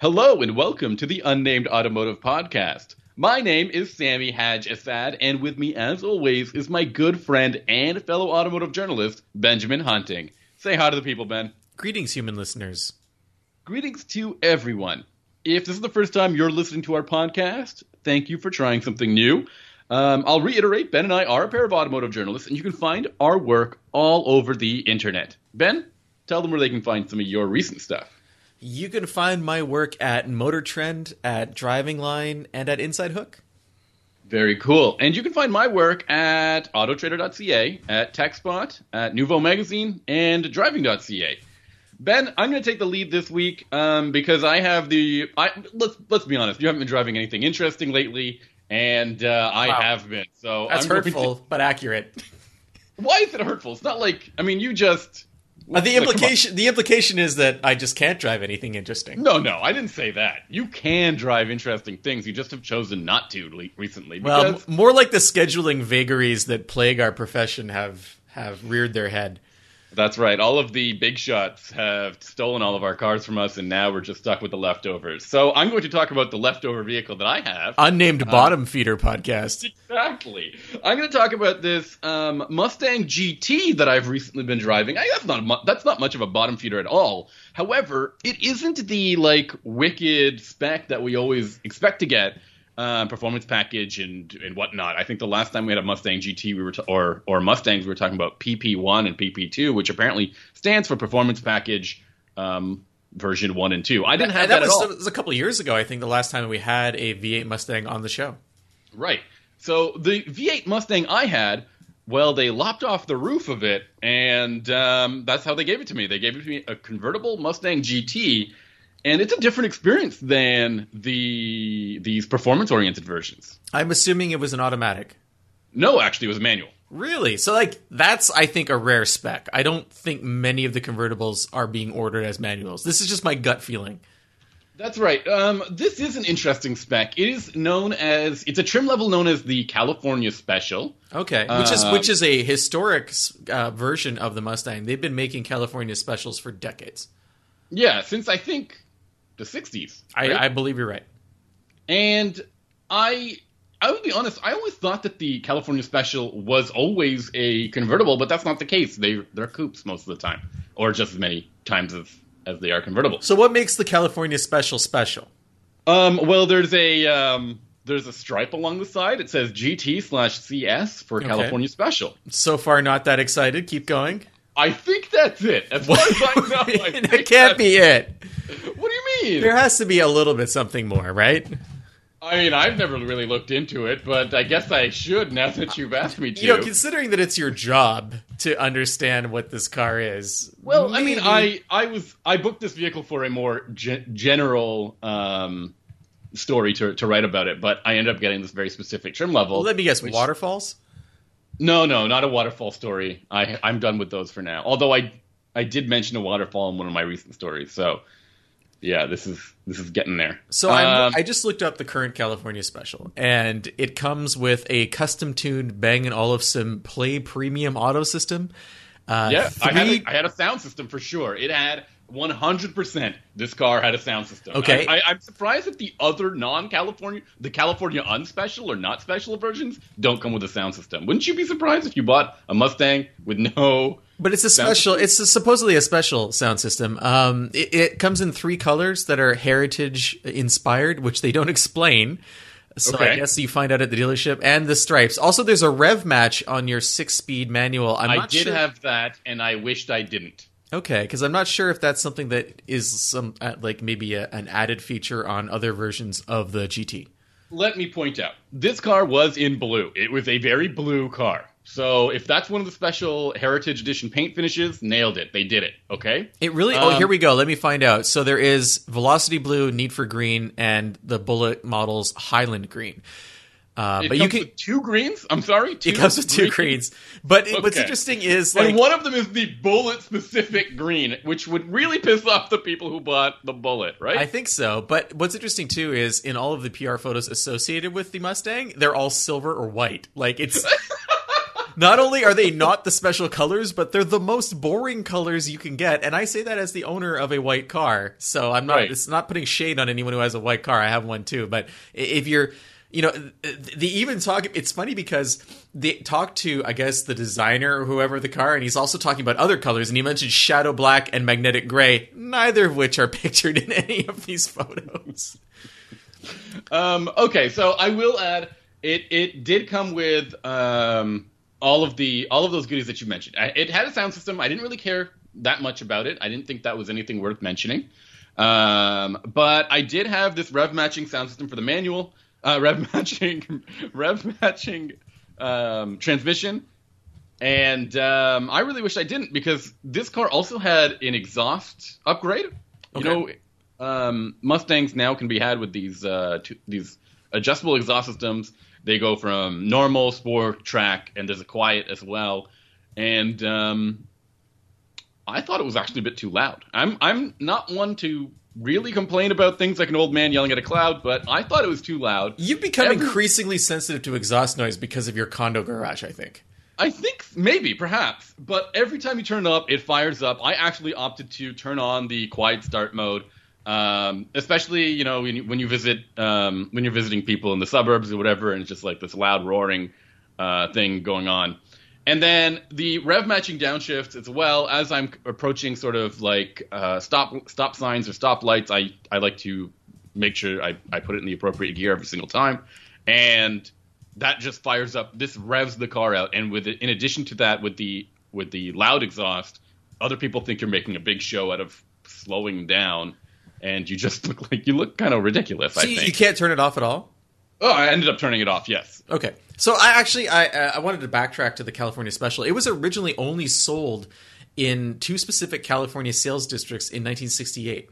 Hello and welcome to the Unnamed Automotive Podcast. My name is Sammy Haj Asad, and with me, as always, is my good friend and fellow automotive journalist, Benjamin Hunting. Say hi to the people, Ben. Greetings, human listeners. Greetings to everyone. If this is the first time you're listening to our podcast, thank you for trying something new. I'll reiterate, Ben and I are a pair of automotive journalists, and you can find our work all over the internet. Ben, tell them where they can find some of your recent stuff. You can find my work at Motor Trend, at Driving Line, and at Inside Hook. Very cool. And you can find my work at autotrader.ca, at TechSpot, at Nouveau Magazine, and driving.ca. Ben, I'm going to take the lead this week because I have the let's be honest, you haven't been driving anything interesting lately, and I have been. So that's hurtful, but accurate. Why is it hurtful? It's not like you just. The implication is that I just can't drive anything interesting. No, I didn't say that. You can drive interesting things. You just have chosen not to recently. Well, more like the scheduling vagaries that plague our profession have reared their head. That's right. All of the big shots have stolen all of our cars from us, and now we're just stuck with the leftovers. So I'm going to talk about the leftover vehicle that I have. Unnamed Bottom Feeder Podcast. Exactly. I'm going to talk about this Mustang GT that I've recently been driving. That's not much of a bottom feeder at all. However, it isn't the wicked spec that we always expect to get. Performance package and whatnot. I think the last time we had a Mustang GT, or Mustangs, we were talking about PP1 and PP2, which apparently stands for Performance Package Version 1 and 2. I didn't have that at all. That was a couple of years ago, I think, the last time we had a V8 Mustang on the show. Right. So the V8 Mustang I had, well, they lopped off the roof of it, and that's how they gave it to me. They gave it to me a convertible Mustang GT. And it's a different experience than these performance-oriented versions. I'm assuming it was an automatic. No, actually, it was a manual. Really? So, that's, I think, a rare spec. I don't think many of the convertibles are being ordered as manuals. This is just my gut feeling. That's right. This is an interesting spec. It is known as... It's a trim level known as the California Special. Okay. Which is a historic version of the Mustang. They've been making California Specials for decades. Yeah, since I think... the 60s. Right? I believe you're right. And I would be honest, I always thought that the California Special was always a convertible, but that's not the case. They're coupes most of the time, or just as many times as they are convertible. So what makes the California Special special? Well, there's a stripe along the side. It says GT/CS for California Special. So far, not that excited. Keep going. I think that's it. As far as I know, I think that can't be it. What do you mean? There has to be a little bit something more, right? I mean, I've never really looked into it, but I guess I should now that you've asked me to. You know, considering that it's your job to understand what this car is. Well, maybe... I mean, I booked this vehicle for a more general story to write about it, but I ended up getting this very specific trim level. Well, let me guess, waterfalls? No, not a waterfall story. I'm done with those for now. Although I did mention a waterfall in one of my recent stories. So, yeah, this is getting there. So I just looked up the current California Special, and it comes with a custom-tuned Bang and Olufsen Play Premium auto system. I had a sound system for sure. It had 100%. This car had a sound system. Okay, I'm surprised that the other the California unspecial or not special versions don't come with a sound system. Wouldn't you be surprised if you bought a Mustang with no? But it's a special. It's supposedly a special sound system. It comes in three colors that are heritage inspired, which they don't explain. So okay. I guess you find out at the dealership. And the stripes. Also, there's a rev match on your 6-speed manual. I did have that, and I wished I didn't. Okay, because I'm not sure if that's something that is maybe an added feature on other versions of the GT. Let me point out, this car was in blue. It was a very blue car. So if that's one of the special Heritage Edition paint finishes, nailed it. They did it, okay? It really... here we go. Let me find out. So there is Velocity Blue, Need for Green, and the Bullet model's Highland Green. It comes with two greens? I'm sorry? It comes with two greens. But what's interesting is... and one of them is the Bullet-specific green, which would really piss off the people who bought the Bullet, right? I think so. But what's interesting, too, is in all of the PR photos associated with the Mustang, they're all silver or white. Like, it's... Not only are they not the special colors, but they're the most boring colors you can get. And I say that as the owner of a white car. So I'm not, it's not putting shade on anyone who has a white car. I have one too. But if you're, you know, they even talk, it's funny because they talk to, I guess, the designer or whoever of the car, and he's also talking about other colors, and he mentioned shadow black and magnetic gray, neither of which are pictured in any of these photos. Okay, so I will add, it did come with all of those goodies that you mentioned. It had a sound system. I didn't really care that much about it. I didn't think that was anything worth mentioning. But I did have this rev matching sound system for the manual. Rev matching transmission, and I really wish I didn't, because this car also had an exhaust upgrade. You know, Mustangs now can be had with these adjustable exhaust systems. They go from normal, sport, track, and there's a quiet as well. And I thought it was actually a bit too loud. I'm not one to really complain about things like an old man yelling at a cloud, but I thought it was too loud. You've become increasingly sensitive to exhaust noise because of your condo garage, I think. I think maybe, perhaps. But every time you turn it up, it fires up. I actually opted to turn on the quiet start mode, especially, you know, when you're visiting people in the suburbs or whatever, and it's just like this loud roaring thing going on. And then the rev matching downshifts as well. As I'm approaching sort of like stop signs or stop lights, I like to make sure I put it in the appropriate gear every single time. And that just fires up. This revs the car out. And with it, in addition to that, with the loud exhaust, other people think you're making a big show out of slowing down. And you just look kind of ridiculous, so I think. So you can't turn it off at all? Oh, I ended up turning it off, yes. Okay. So I wanted to backtrack to the California Special. It was originally only sold in two specific California sales districts in 1968,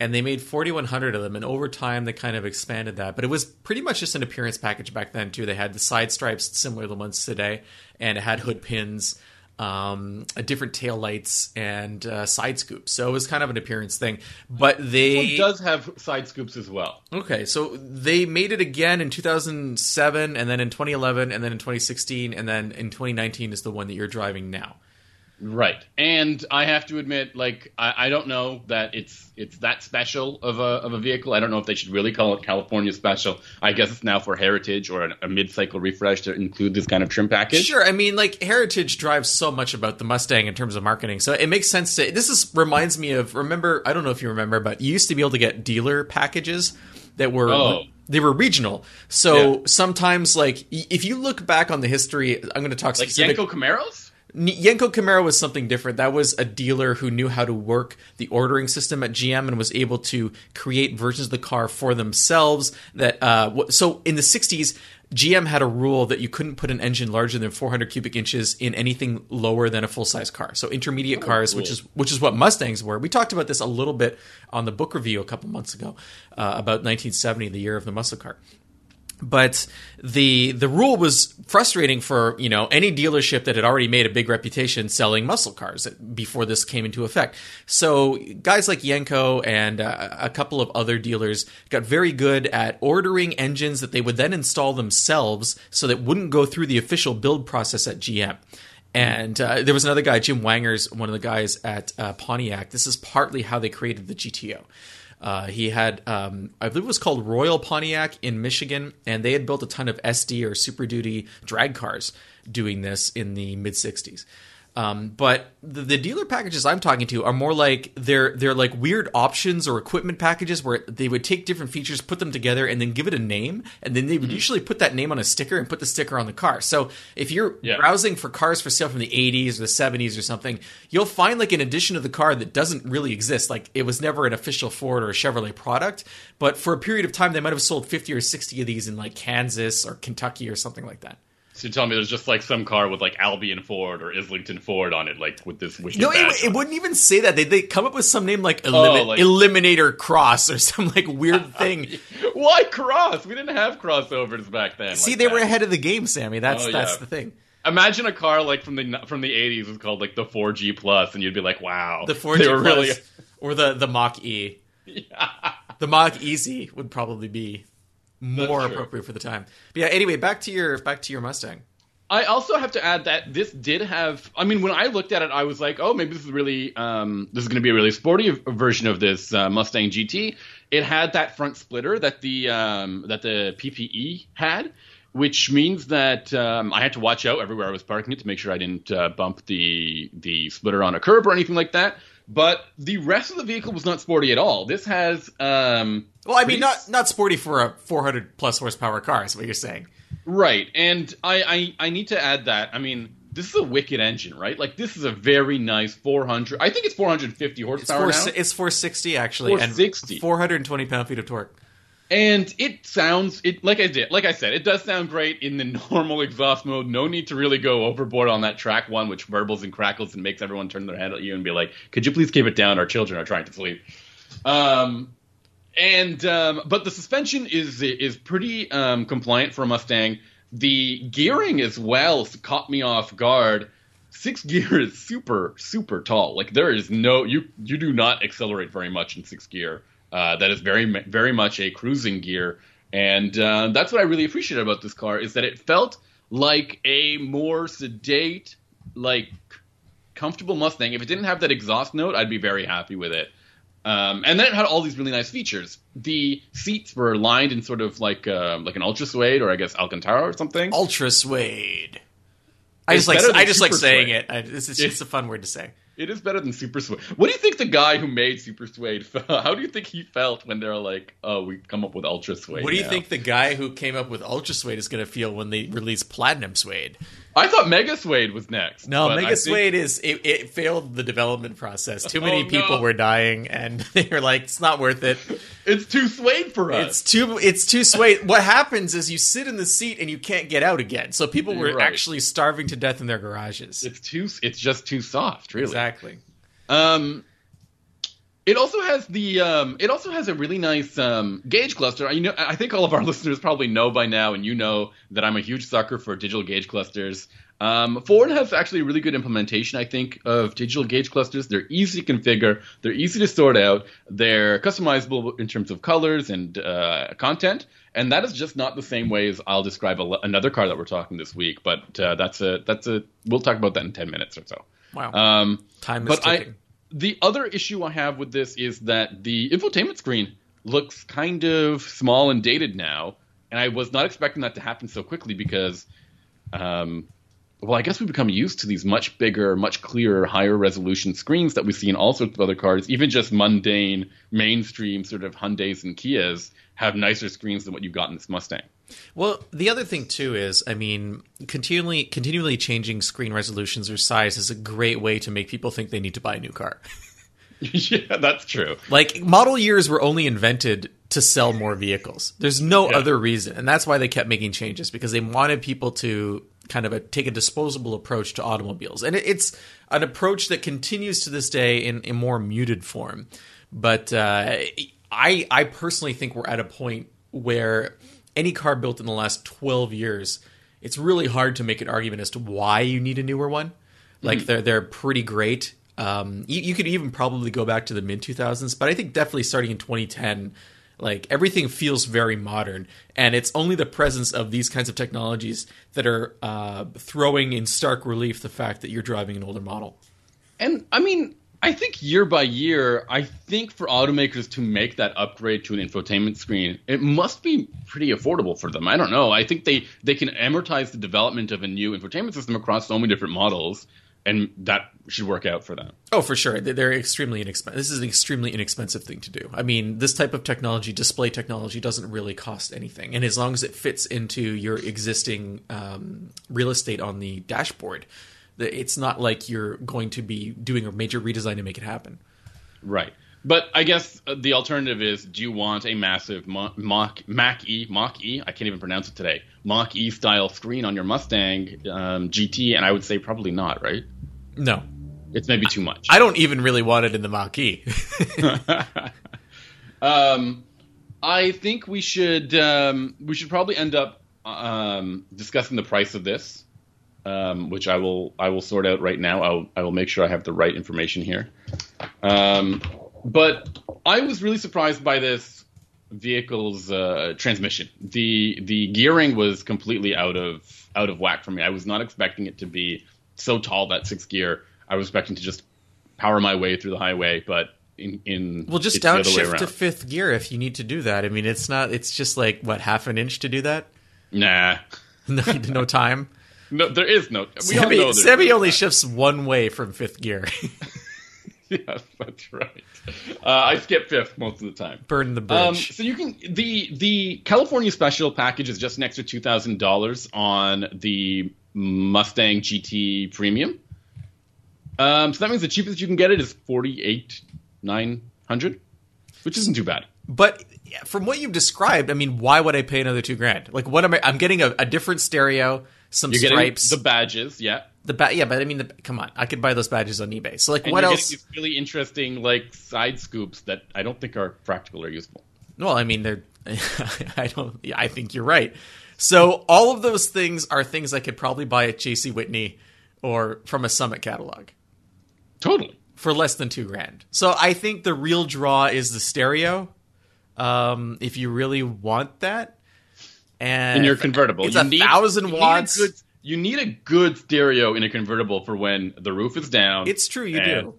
and they made 4,100 of them, and over time they kind of expanded that. But it was pretty much just an appearance package back then, too. They had the side stripes similar to the ones today, and it had hood pins, different taillights, and side scoops. So it was kind of an appearance thing. But it does have side scoops as well. Okay, so they made it again in 2007, and then in 2011, and then in 2016, and then in 2019 is the one that you're driving now. Right. And I have to admit, I don't know that it's that special of a vehicle. I don't know if they should really call it California Special. I guess it's now for Heritage or a mid-cycle refresh to include this kind of trim package. Sure. I mean, Heritage drives so much about the Mustang in terms of marketing. So it makes sense to – reminds me of – remember – I don't know if you remember, but you used to be able to get dealer packages that were They were regional. So sometimes, if you look back on the history – I'm going to talk specific – Yenko Camaros? Yenko Camaro was something different. That was a dealer who knew how to work the ordering system at GM and was able to create versions of the car for themselves. That so in the 60s, GM had a rule that you couldn't put an engine larger than 400 cubic inches in anything lower than a full-size car. So intermediate cars, cool. which is what Mustangs were. We talked about this a little bit on the book review a couple months ago about 1970, the year of the muscle car. But the rule was frustrating for, you know, any dealership that had already made a big reputation selling muscle cars before this came into effect. So guys like Yenko and a couple of other dealers got very good at ordering engines that they would then install themselves so that wouldn't go through the official build process at GM. And there was another guy, Jim Wangers, one of the guys at Pontiac. This is partly how they created the GTO. He had, I believe it was called Royal Pontiac in Michigan, and they had built a ton of SD or Super Duty drag cars doing this in the mid-60s. But the dealer packages I'm talking to are more like they're like weird options or equipment packages where they would take different features, put them together, and then give it a name. And then they would usually put that name on a sticker and put the sticker on the car. So if you're browsing for cars for sale from the 80s or the 70s or something, you'll find an edition of the car that doesn't really exist. It was never an official Ford or a Chevrolet product. But for a period of time, they might have sold 50 or 60 of these in Kansas or Kentucky or something like that. So you tell me there's just some car with Albion Ford or Islington Ford on it, with this wicked it wouldn't even say that. They come up with some name Eliminator Cross or some weird thing. Why Cross? We didn't have crossovers back then. See, they were ahead of the game, Sammy. That's the thing. Imagine a car from the 80s was called the 4G Plus, and you'd be wow. The 4G Plus really... or the Mach-E. Yeah. The Mach-Easy would probably be more appropriate for the time. But yeah, anyway, back to your Mustang. I also have to add that this did have – I mean, when I looked at it, I was like, oh, maybe this is really this is going to be a really sporty version of this Mustang GT. It had that front splitter that the PPE had, which means that I had to watch out everywhere I was parking it to make sure I didn't bump the splitter on a curb or anything like that. But the rest of the vehicle was not sporty at all. This has well, I mean, not sporty for a 400-plus horsepower car is what you're saying. Right, and I need to add that. I mean, this is a wicked engine, right? Like, this is a very nice 400... I think it's 450 horsepower now. It's 460, actually. 460. And 420 pound-feet of torque. And it sounds... Like I said, it does sound great in the normal exhaust mode. No need to really go overboard on that track one, which burbles and crackles and makes everyone turn their head at you and be like, could you please keep it down? Our children are trying to sleep. But the suspension is pretty compliant for a Mustang. The gearing as well caught me off guard. Sixth gear is super, super tall. Like, there is no – you do not accelerate very much in sixth gear. That is very, very much a cruising gear. And that's what I really appreciate about this car is that it felt like a more sedate, like, comfortable Mustang. If it didn't have that exhaust note, I'd be very happy with it. And then it had all these really nice features. The seats were lined in sort of like an Ultra Suede or I guess Alcantara or something. Ultra Suede. I just like saying it. It's just a fun word to say. It is better than Super Suede. What do you think the guy who made Super Suede felt? How do you think he felt when they're like, oh, we come up with Ultra Suede? What do you think the guy who came up with Ultra Suede is going to feel when they release Platinum Suede? I thought Mega Suede was next. No, Mega Suede is it failed the development process. Too many people were dying, and they were like, it's not worth it. It's too suede for us. It's too suede. What happens is you sit in the seat and you can't get out again. So people were actually starving to death in their garages. It's just too soft, really. Exactly. It also has a really nice gauge cluster. I think all of our listeners probably know by now, and you know that I'm a huge sucker for digital gauge clusters. Ford has actually a really good implementation, I think, of digital gauge clusters. They're easy to configure. They're easy to sort out. They're customizable in terms of colors and content. And that is just not the same way as I'll describe another car that we're talking this week. But we'll talk about that in 10 minutes or so. Wow. Time is ticking. The other issue I have with this is that the infotainment screen looks kind of small and dated now, and I was not expecting that to happen so quickly because, I guess we've become used to these much bigger, much clearer, higher resolution screens that we see in all sorts of other cars. Even just mundane, mainstream sort of Hyundais and Kias have nicer screens than what you've got in this Mustang. Well, the other thing, too, is, I mean, continually changing screen resolutions or size is a great way to make people think they need to buy a new car. Yeah, that's true. Like, model years were only invented to sell more vehicles. There's no other reason. And that's why they kept making changes, because they wanted people to kind of take a disposable approach to automobiles. And it's an approach that continues to this day in a more muted form. But I personally think we're at a point where any car built in the last 12 years, it's really hard to make an argument as to why you need a newer one. Like, they're pretty great. You could even probably go back to the mid-2000s, but I think definitely starting in 2010, like, everything feels very modern. And it's only the presence of these kinds of technologies that are throwing in stark relief the fact that you're driving an older model. And, I mean, I think year by year, I think for automakers to make that upgrade to an infotainment screen, it must be pretty affordable for them. I don't know. I think they can amortize the development of a new infotainment system across so many different models, and that should work out for them. Oh, for sure. They're extremely inexpensive. This is an extremely inexpensive thing to do. I mean, this type of technology, display technology, doesn't really cost anything. And as long as it fits into your existing real estate on the dashboard, it's not like you're going to be doing a major redesign to make it happen. Right. But I guess the alternative is, do you want a massive Mach-E? I can't even pronounce it today. Mach-E style screen on your Mustang GT, and I would say probably not, right? No. It's maybe too much. I don't even really want it in the Mach-E. I think we should probably end up discussing the price of this. Which I will sort out right now. I will make sure I have the right information here. But I was really surprised by this vehicle's transmission. The gearing was completely out of whack for me. I was not expecting it to be so tall, that sixth gear. I was expecting to just power my way through the highway, but well, just downshift to fifth gear if you need to do that. I mean, it's not. It's just like half an inch to do that. Nah, no time. No, there is no. Sammy only shifts one way from fifth gear. Yes, that's right. I skip fifth most of the time. Burn the bridge. So you can the California Special package is just an extra $2,000 on the Mustang GT Premium. So that means the cheapest you can get it is $48,900, which isn't too bad. But from what you've described, I mean, why would I pay another $2,000? Like, what am I? I'm getting a different stereo, some stripes, the badges, yeah. But I mean, come on, I could buy those badges on eBay. So, like, and what else? These really interesting, like, side scoops that I don't think are practical or useful. Well, I mean, they're. I think you're right. So all of those things are things I could probably buy at J.C. Whitney or from a Summit catalog. Totally. For less than $2,000. So I think the real draw is the stereo, if you really want that. And your convertible, it's 1,000 watts. You need a good stereo in a convertible for when the roof is down. It's true, you do.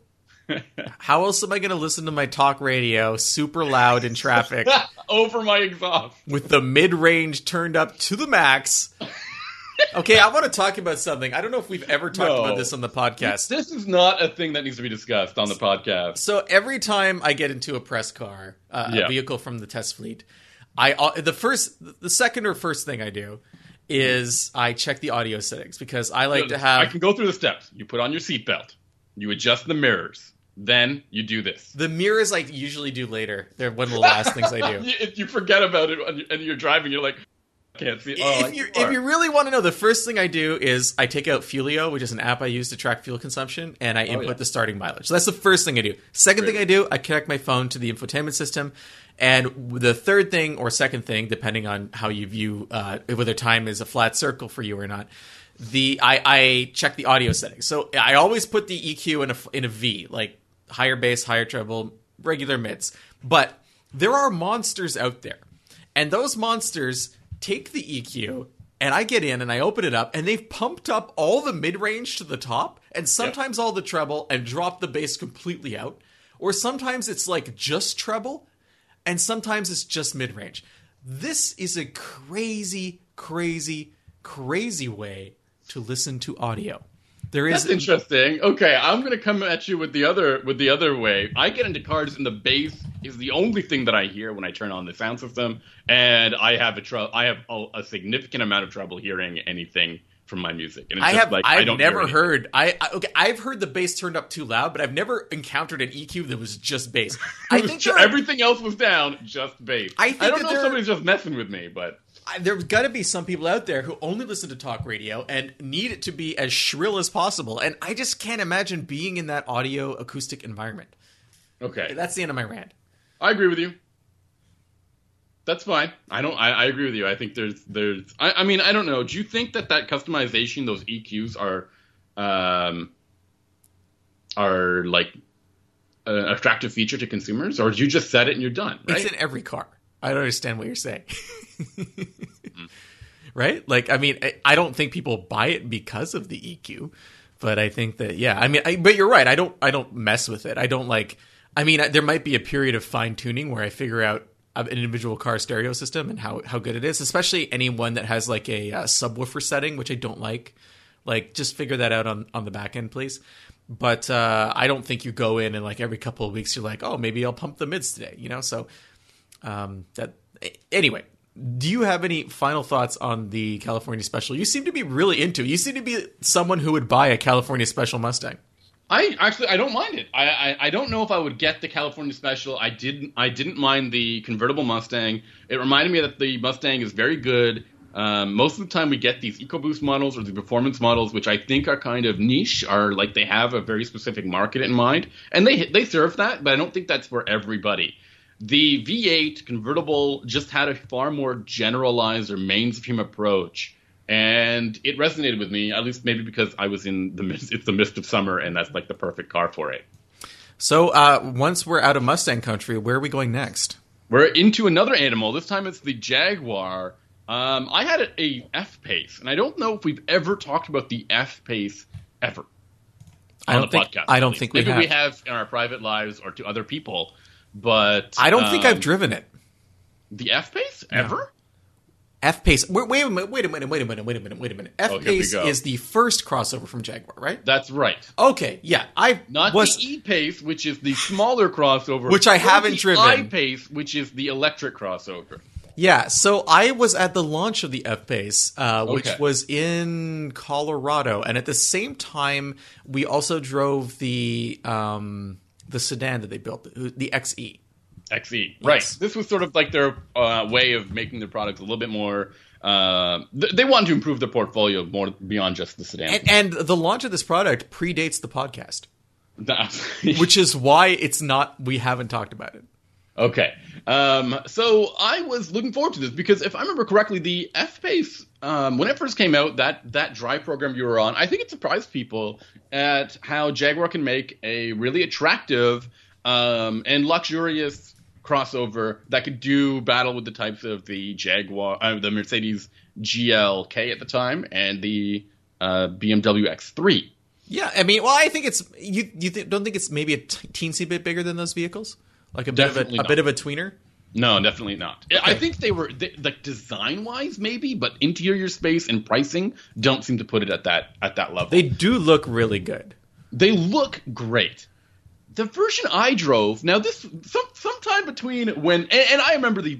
How else am I going to listen to my talk radio super loud in traffic? Over my exhaust. With the mid-range turned up to the max. Okay, I want to talk about something. I don't know if we've ever talked about this on the podcast. This is not a thing that needs to be discussed on the podcast. So every time I get into a press car, a vehicle from the test fleet, the second or first thing I do is I check the audio settings, because I like to have... I can go through the steps. You put on your seatbelt. You adjust the mirrors. Then you do this. The mirrors I usually do later. They're one of the last things I do. If you forget about it and you're driving, you're like, I can't see. If you really want to know, the first thing I do is I take out Fuelio, which is an app I use to track fuel consumption, and I input the starting mileage. So that's the first thing I do. Second thing I do, I connect my phone to the infotainment system. And the third thing or second thing, depending on how you view whether time is a flat circle for you or not, I check the audio settings. So I always put the EQ in a V, like higher bass, higher treble, regular mids. But there are monsters out there. And those monsters take the EQ, and I get in and I open it up, and they've pumped up all the mid-range to the top and sometimes all the treble and dropped the bass completely out. Or sometimes it's like just treble. And sometimes it's just mid-range. This is a crazy, crazy, crazy way to listen to audio. That's interesting. Okay, I'm going to come at you with the other way. I get into cars and the bass is the only thing that I hear when I turn on the sound system, and I have a significant amount of trouble hearing anything from my music. And it's I've heard the bass turned up too loud, but I've never encountered an EQ that was just bass. I think everything else was down, just bass. I don't know if somebody's just messing with me, but there's got to be some people out there who only listen to talk radio and need it to be as shrill as possible. And I just can't imagine being in that audio acoustic environment. Okay, that's the end of my rant. I agree with you. That's fine. I agree with you. I think there's. I mean, I don't know. Do you think that customization, those EQs are like an attractive feature to consumers, or do you just set it and you're done? Right? It's in every car. I don't understand what you're saying. Right? Like, I mean, I don't think people buy it because of the EQ, but I think that but you're right. I don't mess with it. I don't like. I mean, there might be a period of fine tuning where I figure out an individual car stereo system and how good it is, especially anyone that has like a subwoofer setting, which I don't like. Like, just figure that out on the back end, please. But I don't think you go in and like every couple of weeks you're like, oh, maybe I'll pump the mids today, you know? So anyway, do you have any final thoughts on the California Special? You seem to be really into it. You seem to be someone who would buy a California Special Mustang. I don't mind it. I don't know if I would get the California Special. I didn't mind the convertible Mustang. It reminded me that the Mustang is very good. Most of the time we get these EcoBoost models or the performance models, which I think are kind of niche, are like they have a very specific market in mind. And they serve that, but I don't think that's for everybody. The V8 convertible just had a far more generalized or mainstream approach. And it resonated with me, at least maybe because I was in the midst of summer, and that's like the perfect car for it. So once we're out of Mustang country, where are we going next? We're into another animal. This time it's the Jaguar. I had a F-Pace, and I don't know if we've ever talked about the F-Pace ever. I don't think we have. Maybe we have in our private lives or to other people, but I don't think I've driven it. The F-Pace ever? No. F-Pace. Wait a minute. F-Pace is the first crossover from Jaguar, right? That's right. Okay, yeah. Not the E-Pace, which is the smaller crossover. Which I haven't driven. The I-Pace, which is the electric crossover. Yeah, so I was at the launch of the F-Pace, which was in Colorado. And at the same time, we also drove the sedan that they built, the XE. XE, right. Yes. This was sort of like their way of making their products a little bit more they wanted to improve the portfolio more beyond just the sedan. And the launch of this product predates the podcast, which is why we haven't talked about it. Okay. So I was looking forward to this because if I remember correctly, the F-Pace, when it first came out, that drive program you were on, I think it surprised people at how Jaguar can make a really attractive and luxurious crossover that could do battle with the types of the Jaguar, the Mercedes GLK at the time, and the BMW X3. Yeah, I mean, well, I think it's don't think it's maybe a teensy bit bigger than those vehicles, like a bit of a tweener. No, definitely not. Okay. I think they were like design wise maybe, but interior space and pricing don't seem to put it at that level. They do look really good. They look great. The version I drove, now this sometime between when and I remember the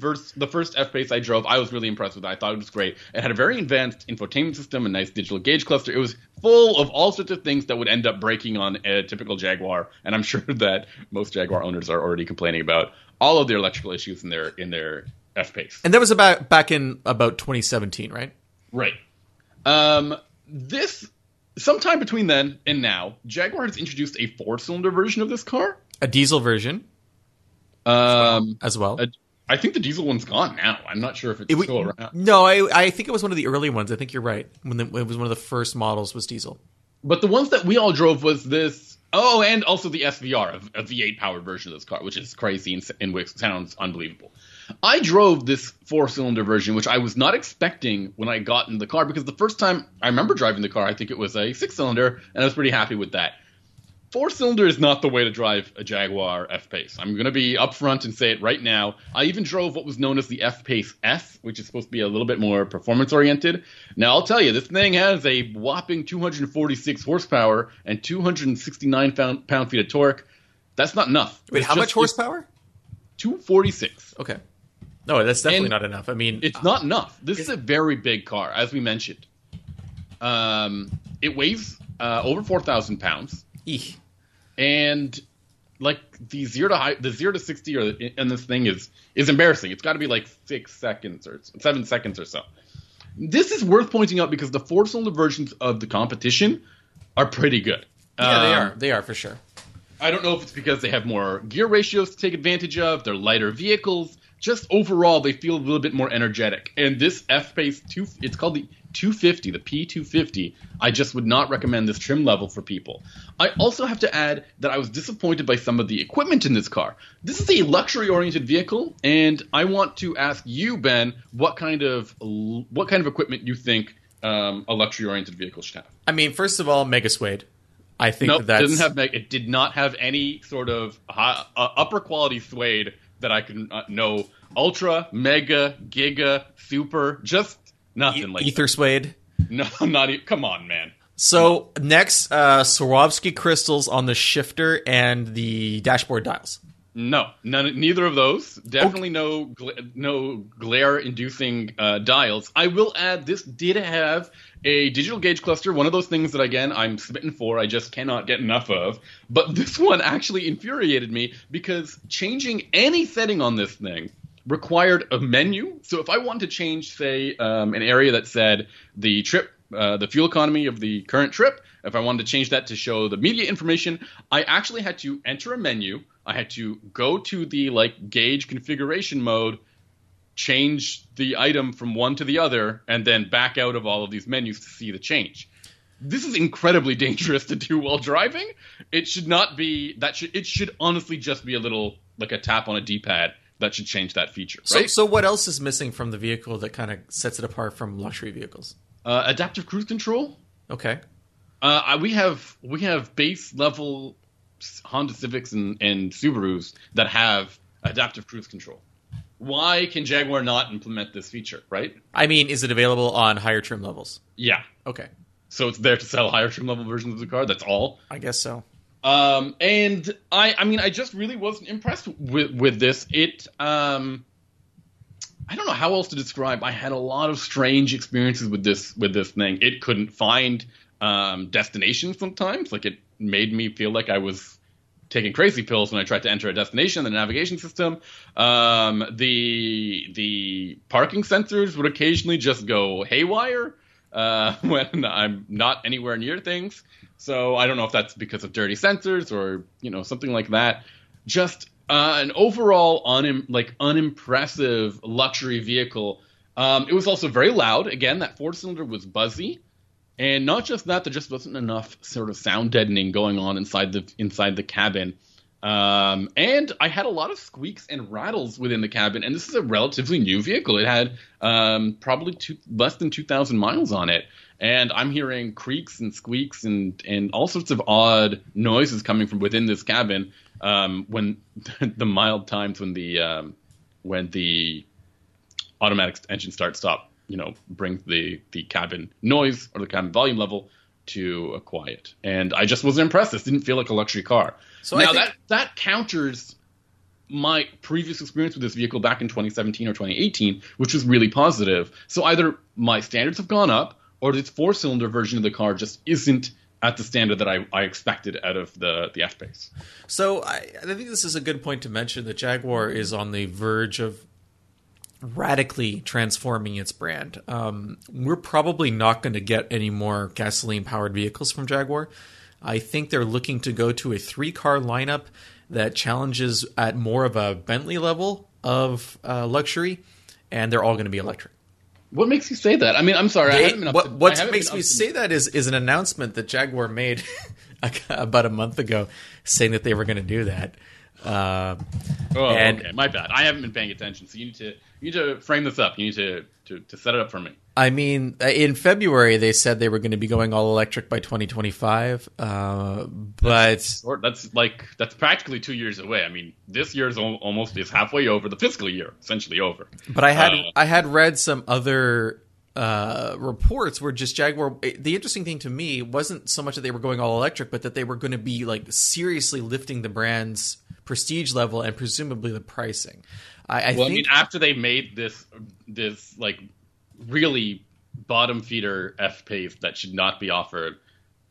first F-Pace I drove, I was really impressed with it. I thought it was great. It had a very advanced infotainment system, a nice digital gauge cluster. It was full of all sorts of things that would end up breaking on a typical Jaguar, and I'm sure that most Jaguar owners are already complaining about all of the electrical issues in their F-Pace. And that was back in 2017, right? Right. Sometime between then and now, Jaguar has introduced a four-cylinder version of this car. A diesel version. As well. I think the diesel one's gone now. I'm not sure if it's still around. No, I think it was one of the early ones. I think you're right. It was one of the first models was diesel. But the ones that we all drove was this. Oh, and also the SVR, a V8-powered version of this car, which is crazy and which sounds unbelievable. I drove this four-cylinder version, which I was not expecting when I got in the car, because the first time I remember driving the car, I think it was a six-cylinder, and I was pretty happy with that. Four-cylinder is not the way to drive a Jaguar F-Pace. I'm going to be upfront and say it right now. I even drove what was known as the F-Pace S, which is supposed to be a little bit more performance-oriented. Now, I'll tell you, this thing has a whopping 246 horsepower and 269 pound-feet of torque. That's not enough. Wait, how much horsepower? 246. Okay. No, that's definitely not enough. I mean, it's not enough. This is a very big car, as we mentioned. It weighs over 4,000 pounds, and like the 0 to 60 in this thing is embarrassing. It's got to be like 6 seconds or 7 seconds or so. This is worth pointing out because the four-cylinder versions of the competition are pretty good. Yeah, they are. They are for sure. I don't know if it's because they have more gear ratios to take advantage of. They're lighter vehicles. Just overall, they feel a little bit more energetic. And this F-Pace, it's called the 250, the P250. I just would not recommend this trim level for people. I also have to add that I was disappointed by some of the equipment in this car. This is a luxury-oriented vehicle, and I want to ask you, Ben, what kind of equipment you think a luxury-oriented vehicle should have. I mean, first of all, Mega Suede. I think it did not have any sort of upper quality suede that I can know. Ultra, mega, giga, super, just nothing like ether that. Suede. No, not even. Come on, man. So next, Swarovski crystals on the shifter and the dashboard dials. No, neither of those. Definitely no glare-inducing dials. I will add this did have a digital gauge cluster, one of those things that, again, I'm smitten for. I just cannot get enough of. But this one actually infuriated me because changing any setting on this thing required a menu. So if I wanted to change, say, an area that said the trip, the fuel economy of the current trip, if I wanted to change that to show the media information, I actually had to enter a menu. I had to go to the gauge configuration mode, change the item from one to the other, and then back out of all of these menus to see the change. This is incredibly dangerous to do while driving. It should honestly just be a little like a tap on a D-pad that should change that feature, right? So what else is missing from the vehicle that kind of sets it apart from luxury vehicles? Adaptive cruise control. Okay. We have base level Honda Civics and Subarus that have adaptive cruise control. Why can Jaguar not implement this feature, right? I mean, is it available on higher trim levels? Yeah. Okay. So it's there to sell higher trim level versions of the car. That's all. I guess so. And I just really wasn't impressed with this. It, I don't know how else to describe. I had a lot of strange experiences with this thing. It couldn't find destinations sometimes. Like, it made me feel like I was taking crazy pills when I tried to enter a destination in the navigation system. The parking sensors would occasionally just go haywire when I'm not anywhere near things. So I don't know if that's because of dirty sensors or, something like that. Just an overall unimpressive luxury vehicle. It was also very loud. Again, that four-cylinder was buzzy. And not just that, there just wasn't enough sort of sound deadening going on inside the cabin. And I had a lot of squeaks and rattles within the cabin. And this is a relatively new vehicle. It had probably less than 2,000 miles on it. And I'm hearing creaks and squeaks and all sorts of odd noises coming from within this cabin when the mild times when the automatic engine start-stop, brings the cabin noise or the cabin volume level to a quiet. And I just wasn't impressed. This didn't feel like a luxury car. So now that counters my previous experience with this vehicle back in 2017 or 2018, which was really positive. So either my standards have gone up or this four-cylinder version of the car just isn't at the standard that I expected out of the F-Pace. So I think this is a good point to mention that Jaguar is on the verge of radically transforming its brand. We're probably not going to get any more gasoline-powered vehicles from Jaguar. I think they're looking to go to a three-car lineup that challenges at more of a Bentley level of luxury, and they're all going to be electric. What makes you say that? I mean, I'm sorry. What makes me say that is an announcement that Jaguar made about a month ago saying that they were going to do that. Okay. My bad. I haven't been paying attention. So you need to frame this up. You need to set it up for me. I mean, in February they said they were going to be going all electric by 2025. That's practically 2 years away. I mean, this year is almost halfway over. The fiscal year essentially over. But I had read some other reports where just Jaguar. The interesting thing to me wasn't so much that they were going all electric, but that they were going to be seriously lifting the brand's prestige level and presumably the pricing. I think after they made this really bottom feeder F-Pace that should not be offered,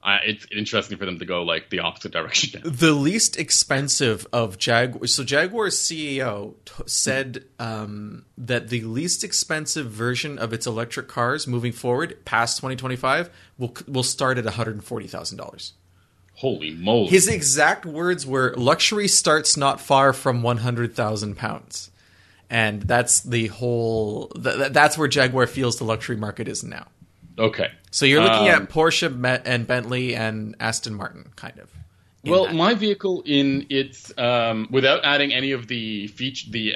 it's interesting for them to go the opposite direction. The least expensive of Jaguar. So Jaguar's CEO said that the least expensive version of its electric cars moving forward past 2025 will start at $140,000. Holy moly. His exact words were, luxury starts not far from 100,000 pounds. And that's the whole that's where Jaguar feels the luxury market is now. Okay. So you're looking at Porsche and Bentley and Aston Martin, kind of. Well, my vehicle in its without adding any of the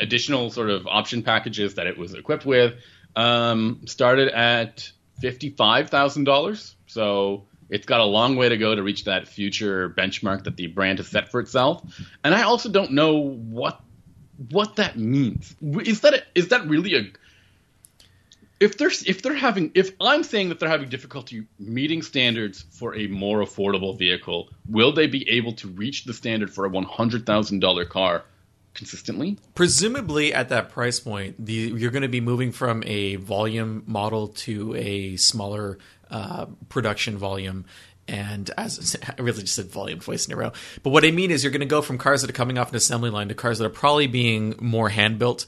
additional sort of option packages that it was equipped with, started at $55,000. So it's got a long way to go to reach that future benchmark that the brand has set for itself. And I also don't know what that means. Is that really a – if I'm saying that they're having difficulty meeting standards for a more affordable vehicle, will they be able to reach the standard for a $100,000 car consistently? Presumably at that price point, you're going to be moving from a volume model to a smaller – production volume, and as I really just said volume twice in a row, but what I mean is you're going to go from cars that are coming off an assembly line to cars that are probably being more hand built,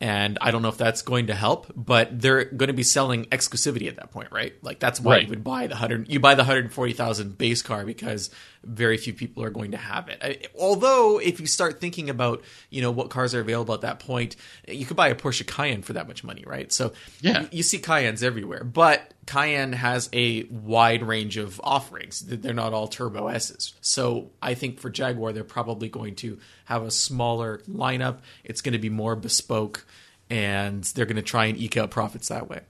and I don't know if that's going to help, but they're going to be selling exclusivity at that point, right? That's why you would buy the $140,000 base car, because very few people are going to have it. Although if you start thinking about what cars are available at that point, you could buy a Porsche Cayenne for that much money, right? So yeah, you see Cayennes everywhere, but Cayenne has a wide range of offerings. They're not all turbo S's. So I think for Jaguar, they're probably going to have a smaller lineup. It's going to be more bespoke, and they're going to try and eke out profits that way.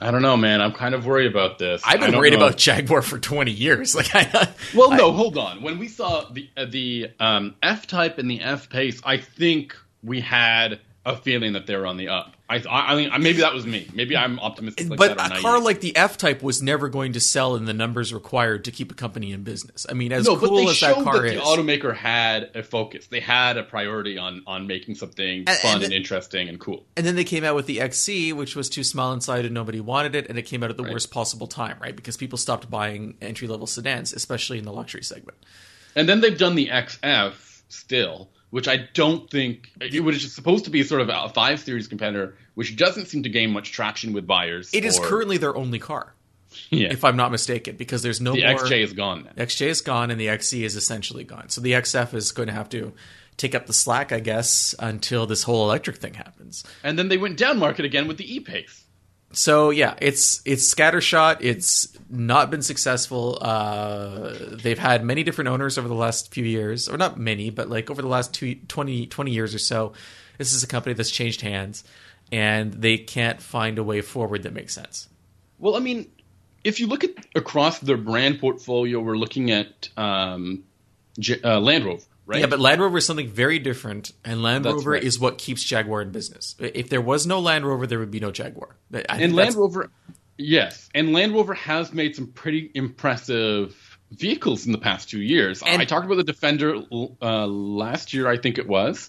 I don't know, man. I'm kind of worried about this. I've been worried about Jaguar for 20 years. Like, hold on. When we saw the F-Type and the F-Pace, I think we had a feeling that they were on the up. I mean, maybe that was me. Maybe I'm optimistic. Like, but that a car like the F-Type was never going to sell in the numbers required to keep a company in business. I mean, as cool as that car is, the automaker had a focus. They had a priority on making something fun and interesting and cool. And then they came out with the XE, which was too small inside and nobody wanted it, and it came out at the worst possible time, right? Because people stopped buying entry-level sedans, especially in the luxury segment. And then they've done the XF still, which I don't think – it was just supposed to be sort of a 5 Series competitor, which doesn't seem to gain much traction with buyers. It is currently their only car, if I'm not mistaken, because there's no more – The XJ is gone then. XJ is gone, and the XE is essentially gone. So the XF is going to have to take up the slack, I guess, until this whole electric thing happens. And then they went down market again with the E-Pace. So, yeah, it's scattershot. It's not been successful. They've had many different owners over the last few years. Or not many, but like over the last 20 years or so. This is a company that's changed hands. And they can't find a way forward that makes sense. Well, I mean, if you look at across their brand portfolio, we're looking at Land Rover. Right? Yeah, but Land Rover is something very different, and Land Rover is what keeps Jaguar in business. If there was no Land Rover, there would be no Jaguar. And Land Rover has made some pretty impressive vehicles in the past 2 years. I talked about the Defender last year, I think it was.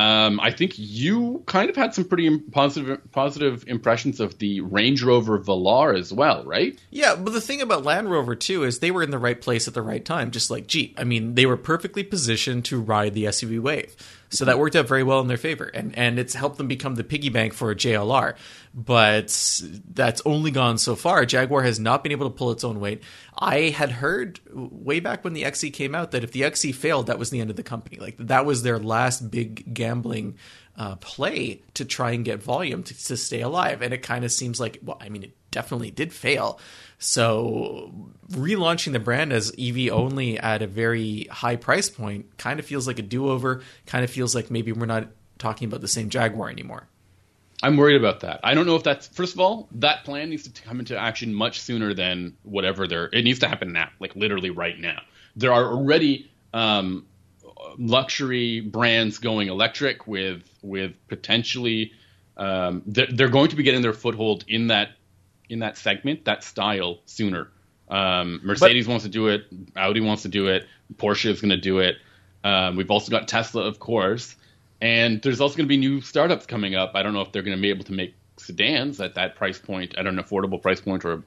I think you kind of had some pretty positive impressions of the Range Rover Velar as well, right? Yeah, but the thing about Land Rover, too, is they were in the right place at the right time, just like Jeep. I mean, they were perfectly positioned to ride the SUV wave. So that worked out very well in their favor, and it's helped them become the piggy bank for a JLR. But that's only gone so far. Jaguar has not been able to pull its own weight. I had heard way back when the XE came out that if the XE failed, that was the end of the company. Like that was their last big gambling play to try and get volume to stay alive. And it kind of seems like, well, I mean, it definitely did fail. So relaunching the brand as EV only at a very high price point kind of feels like a do-over, kind of feels like maybe we're not talking about the same Jaguar anymore. I'm worried about that. I don't know if that's – first of all, that plan needs to come into action much sooner than whatever there – it needs to happen now, like literally right now. There are already luxury brands going electric with potentially they're going to be getting their foothold in that segment, that style sooner. Mercedes wants to do it. Audi wants to do it. Porsche is going to do it. We've also got Tesla, of course. And there's also going to be new startups coming up. I don't know if they're going to be able to make sedans at that price point, at an affordable price point or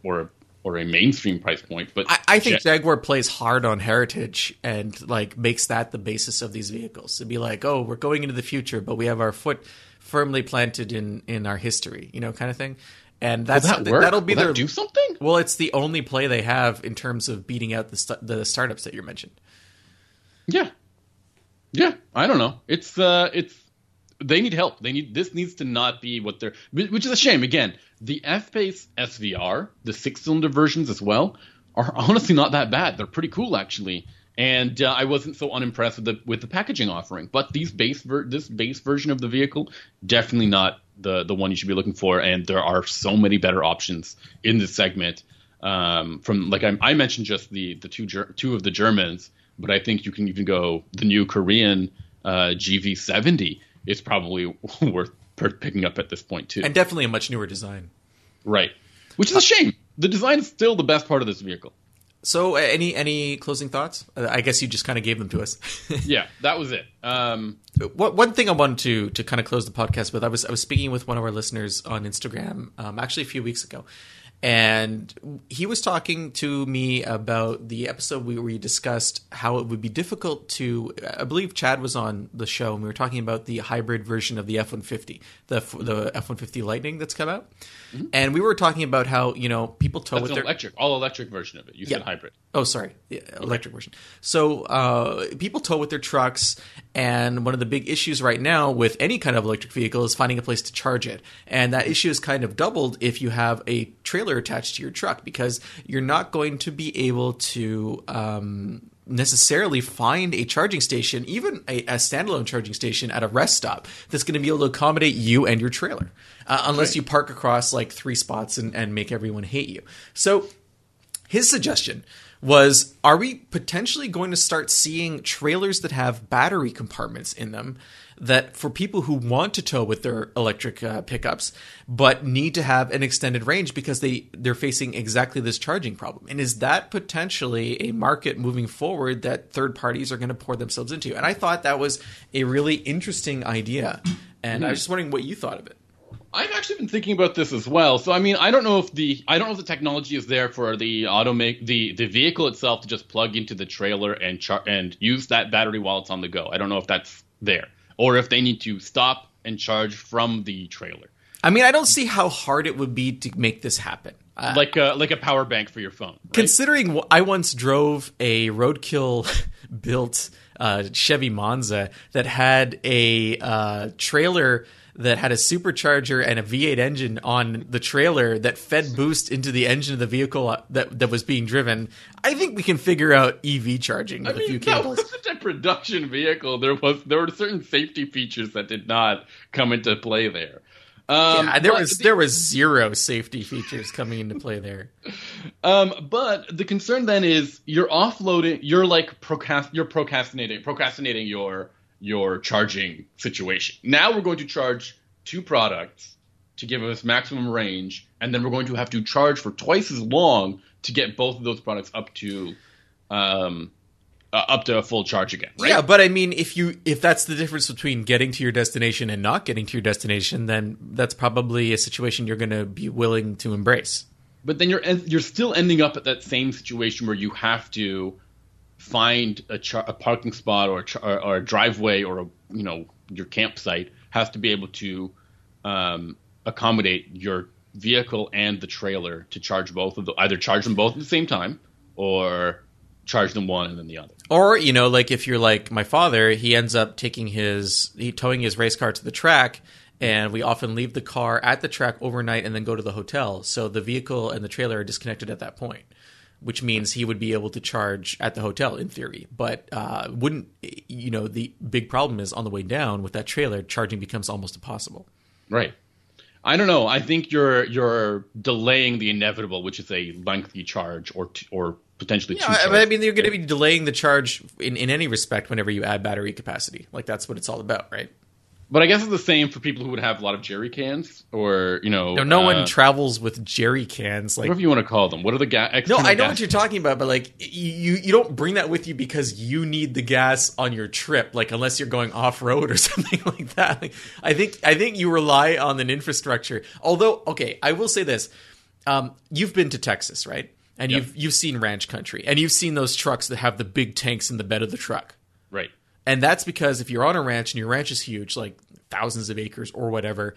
a mainstream price point. But I think Jaguar plays hard on heritage and like makes that the basis of these vehicles. It'd be like, oh, we're going into the future, but we have our foot firmly planted in our history, you know, kind of thing. And do something? Well, it's the only play they have in terms of beating out the startups that you mentioned. Yeah, I don't know. It's they need help. This needs to not be what they're, which is a shame. Again, the F-Pace SVR, the 6-cylinder versions as well, are honestly not that bad. They're pretty cool actually, and I wasn't so unimpressed with the packaging offering. But this base version of the vehicle definitely not the one you should be looking for. And there are so many better options in this segment. From like I mentioned, just the two of the Germans. But I think you can even go the new Korean GV70 is probably worth picking up at this point, too. And definitely a much newer design. Right. Which is a shame. The design is still the best part of this vehicle. So any closing thoughts? I guess you just kind of gave them to us. Yeah, that was it. One thing I wanted to kind of close the podcast with, I was speaking with one of our listeners on Instagram actually a few weeks ago. And he was talking to me about the episode where we discussed how it would be difficult to – I believe Chad was on the show and we were talking about the hybrid version of the F-150, the F-150 Lightning that's come out. Mm-hmm. And we were talking about how, you know, people tow with their – all-electric version of it. You said hybrid. Oh, sorry. Yeah, okay. Electric version. So people tow with their trucks – And one of the big issues right now with any kind of electric vehicle is finding a place to charge it. And that issue is kind of doubled if you have a trailer attached to your truck, because you're not going to be able to necessarily find a charging station, even a standalone charging station at a rest stop that's going to be able to accommodate you and your trailer, unless you park across like three spots and make everyone hate you. So his suggestion was, are we potentially going to start seeing trailers that have battery compartments in them that for people who want to tow with their electric pickups but need to have an extended range because they're facing exactly this charging problem? And is that potentially a market moving forward that third parties are going to pour themselves into? And I thought that was a really interesting idea. And I was just wondering what you thought of it. I've actually been thinking about this as well. So, I mean, I don't know if the technology is there for the the vehicle itself to just plug into the trailer and use that battery while it's on the go. I don't know if that's there, or if they need to stop and charge from the trailer. I mean, I don't see how hard it would be to make this happen. Like a power bank for your phone. Right? Considering I once drove a roadkill built Chevy Monza that had a trailer that had a supercharger and a V8 engine on the trailer that fed boost into the engine of the vehicle that was being driven. I think we can figure out EV charging with a few cables. That was such a production vehicle. There were certain safety features that did not come into play there. There was zero safety features coming into play there. But the concern then is you're offloading. You're like procrastinating your charging situation. Now we're going to charge two products to give us maximum range, and then we're going to have to charge for twice as long to get both of those products up to a full charge again, right? Yeah, but I mean, if that's the difference between getting to your destination and not getting to your destination, then that's probably a situation you're going to be willing to embrace. But then you're still ending up at that same situation where you have to find a parking spot or a driveway or your campsite has to be able to accommodate your vehicle and the trailer to charge both of them. Either charge them both at the same time or charge them one and then the other. Or, if you're like my father, he ends up towing his race car to the track, and we often leave the car at the track overnight and then go to the hotel. So the vehicle and the trailer are disconnected at that point, which means he would be able to charge at the hotel in theory. But the big problem is on the way down with that trailer, charging becomes almost impossible. Right. I don't know. I think you're delaying the inevitable, which is a lengthy charge or potentially two charges. I mean, you're going to be delaying the charge in any respect whenever you add battery capacity. Like, that's what it's all about, right? But I guess it's the same for people who would have a lot of jerry cans or, No one travels with jerry cans. Like, whatever you want to call them. What are the gas? No, I know what you're talking about, but like you don't bring that with you because you need the gas on your trip, like unless you're going off-road or something like that. Like, I think you rely on an infrastructure. Although, okay, I will say this. You've been to Texas, right? And you've seen ranch country. And you've seen those trucks that have the big tanks in the bed of the truck. Right. And that's because if you're on a ranch and your ranch is huge, like thousands of acres or whatever,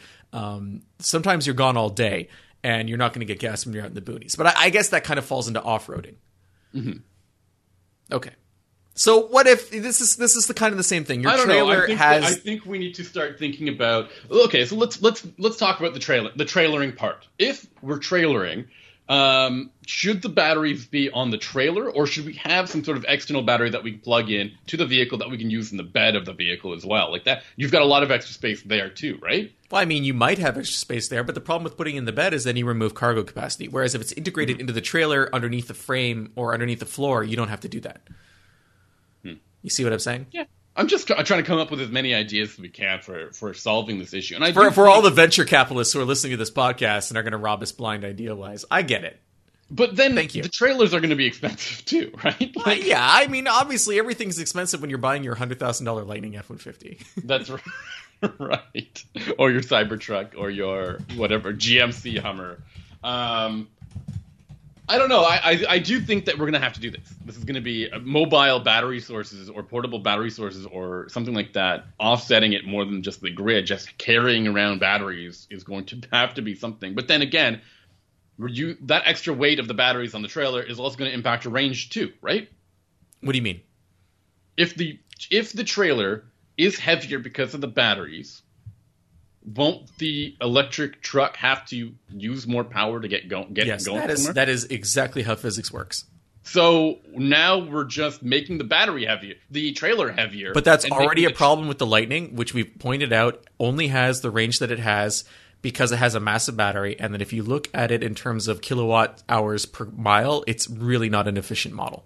sometimes you're gone all day and you're not going to get gas when you're out in the boonies. But I guess that kind of falls into off-roading. Mm-hmm. Okay. So what if this is the kind of the same thing? Your trailer has. I think we need to start thinking about. Okay, so let's talk about the trailering part. If we're trailering, should the batteries be on the trailer, or should we have some sort of external battery that we can plug in to the vehicle that we can use in the bed of the vehicle as well? Like that, you've got a lot of extra space there too, right? Well, I mean, you might have extra space there, but the problem with putting in the bed is then you remove cargo capacity. Whereas if it's integrated into the trailer underneath the frame or underneath the floor, you don't have to do that. You see what I'm saying? Yeah. I'm just trying to come up with as many ideas as we can for solving this issue. And for all the venture capitalists who are listening to this podcast and are going to rob us blind idea-wise, I get it. But then the trailers are going to be expensive too, right? Yeah, I mean, obviously everything's expensive when you're buying your $100,000 Lightning F-150. That's right. Right. Or your Cybertruck or your whatever GMC Hummer. I don't know. I do think that we're going to have to do this. This is going to be mobile battery sources or portable battery sources or something like that. Offsetting it more than just the grid, just carrying around batteries is going to have to be something. But then again, that extra weight of the batteries on the trailer is also going to impact your range too, right? What do you mean? If the trailer is heavier because of the batteries. Won't the electric truck have to use more power to get it going? That is exactly how physics works. So now we're just making the battery heavier, the trailer heavier. But that's already a problem with the Lightning, which we've pointed out only has the range that it has because it has a massive battery. And then if you look at it in terms of kilowatt hours per mile, it's really not an efficient model.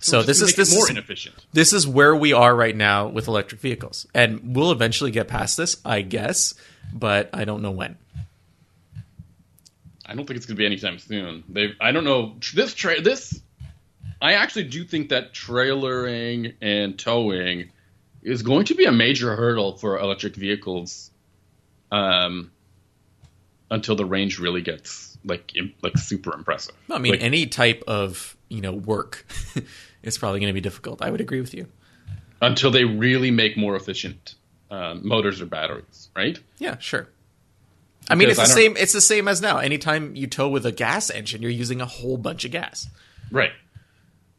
So this is more inefficient. This is where we are right now with electric vehicles, and we'll eventually get past this, I guess, but I don't know when. I don't think it's going to be anytime soon. I don't know this. I actually do think that trailering and towing is going to be a major hurdle for electric vehicles, until the range really gets like super impressive. I mean, any type of work. It's probably going to be difficult. I would agree with you. Until they really make more efficient motors or batteries, right? Yeah, sure. Because I mean, it's the same. It's the same as now. Anytime you tow with a gas engine, you're using a whole bunch of gas. Right.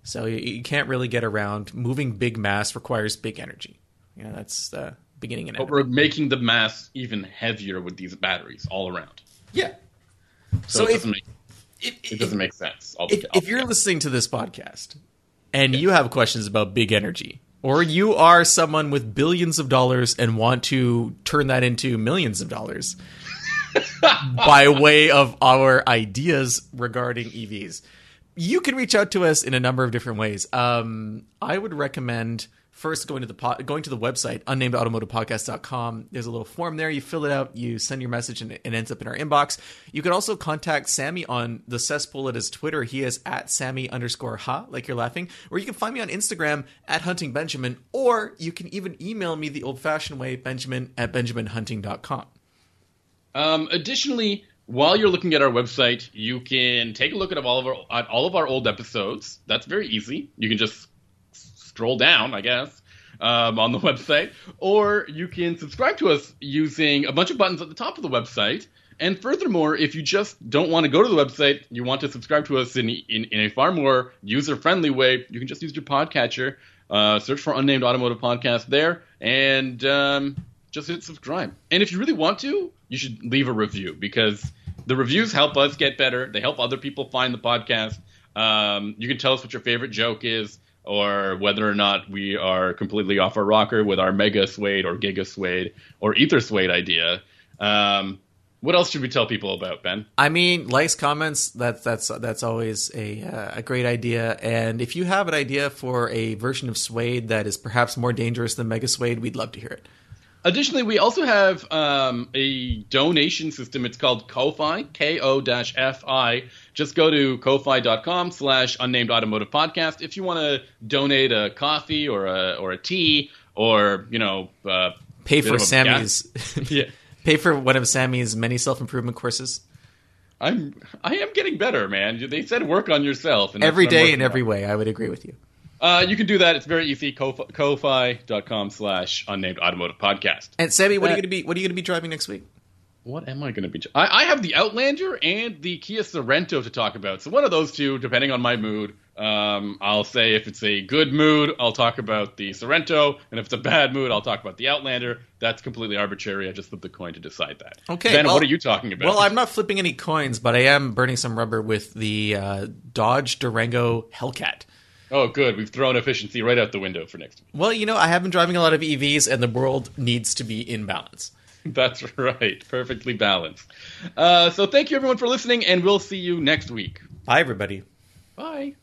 So you can't really get around. Moving big mass requires big energy. That's the beginning and end. But we're making the mass even heavier with these batteries all around. Yeah. So it doesn't make sense. It doesn't make sense. If you're listening to this podcast and you have questions about big energy, or you are someone with billions of dollars and want to turn that into millions of dollars by way of our ideas regarding EVs, you can reach out to us in a number of different ways. I would recommend first going to the website, unnamedautomotivepodcast.com. There's a little form there. You fill it out. You send your message, and it ends up in our inbox. You can also contact Sammy on the cesspool at his Twitter. He is at Sammy_ha, like you're laughing. Or you can find me on Instagram at Hunting Benjamin. Or you can even email me the old-fashioned way, benjamin@benjaminhunting.com. Additionally, while you're looking at our website, you can take a look at all of our old episodes. That's very easy. You can just scroll down, I guess, on the website, or you can subscribe to us using a bunch of buttons at the top of the website. And furthermore, if you just don't want to go to the website, you want to subscribe to us in a far more user-friendly way, you can just use your podcatcher, search for Unnamed Automotive Podcast there, and just hit subscribe. And if you really want to, you should leave a review, because the reviews help us get better. They help other people find the podcast. You can tell us what your favorite joke is, or whether or not we are completely off our rocker with our Mega Suede or Giga Suede or Ether Suede idea. What else should we tell people about, Ben? I mean, likes, comments, that's always a great idea. And if you have an idea for a version of Suede that is perhaps more dangerous than Mega Suede, we'd love to hear it. Additionally, we also have a donation system. It's called Ko-Fi, Ko-Fi. Just go to ko-fi.com/unnamedautomotivepodcast if you want to donate a coffee or a tea, or pay for Sammy's pay for one of Sammy's many self-improvement courses. I am getting better, man. They said work on yourself, and every day in every way. I would agree with you. You can do that. It's very easy. Ko-Fi.com/unnamedautomotivepodcast. And Sammy, what are you going to be driving next week? What am I going to be? I have the Outlander and the Kia Sorento to talk about. So one of those two, depending on my mood. I'll say if it's a good mood, I'll talk about the Sorento. And if it's a bad mood, I'll talk about the Outlander. That's completely arbitrary. I just flipped the coin to decide that. Okay. Ben, what are you talking about? Well, I'm not flipping any coins, but I am burning some rubber with the Dodge Durango Hellcat. Oh, good. We've thrown efficiency right out the window for next week. Well, I have been driving a lot of EVs, and the world needs to be in balance. That's right. Perfectly balanced. So thank you, everyone, for listening, and we'll see you next week. Bye, everybody. Bye.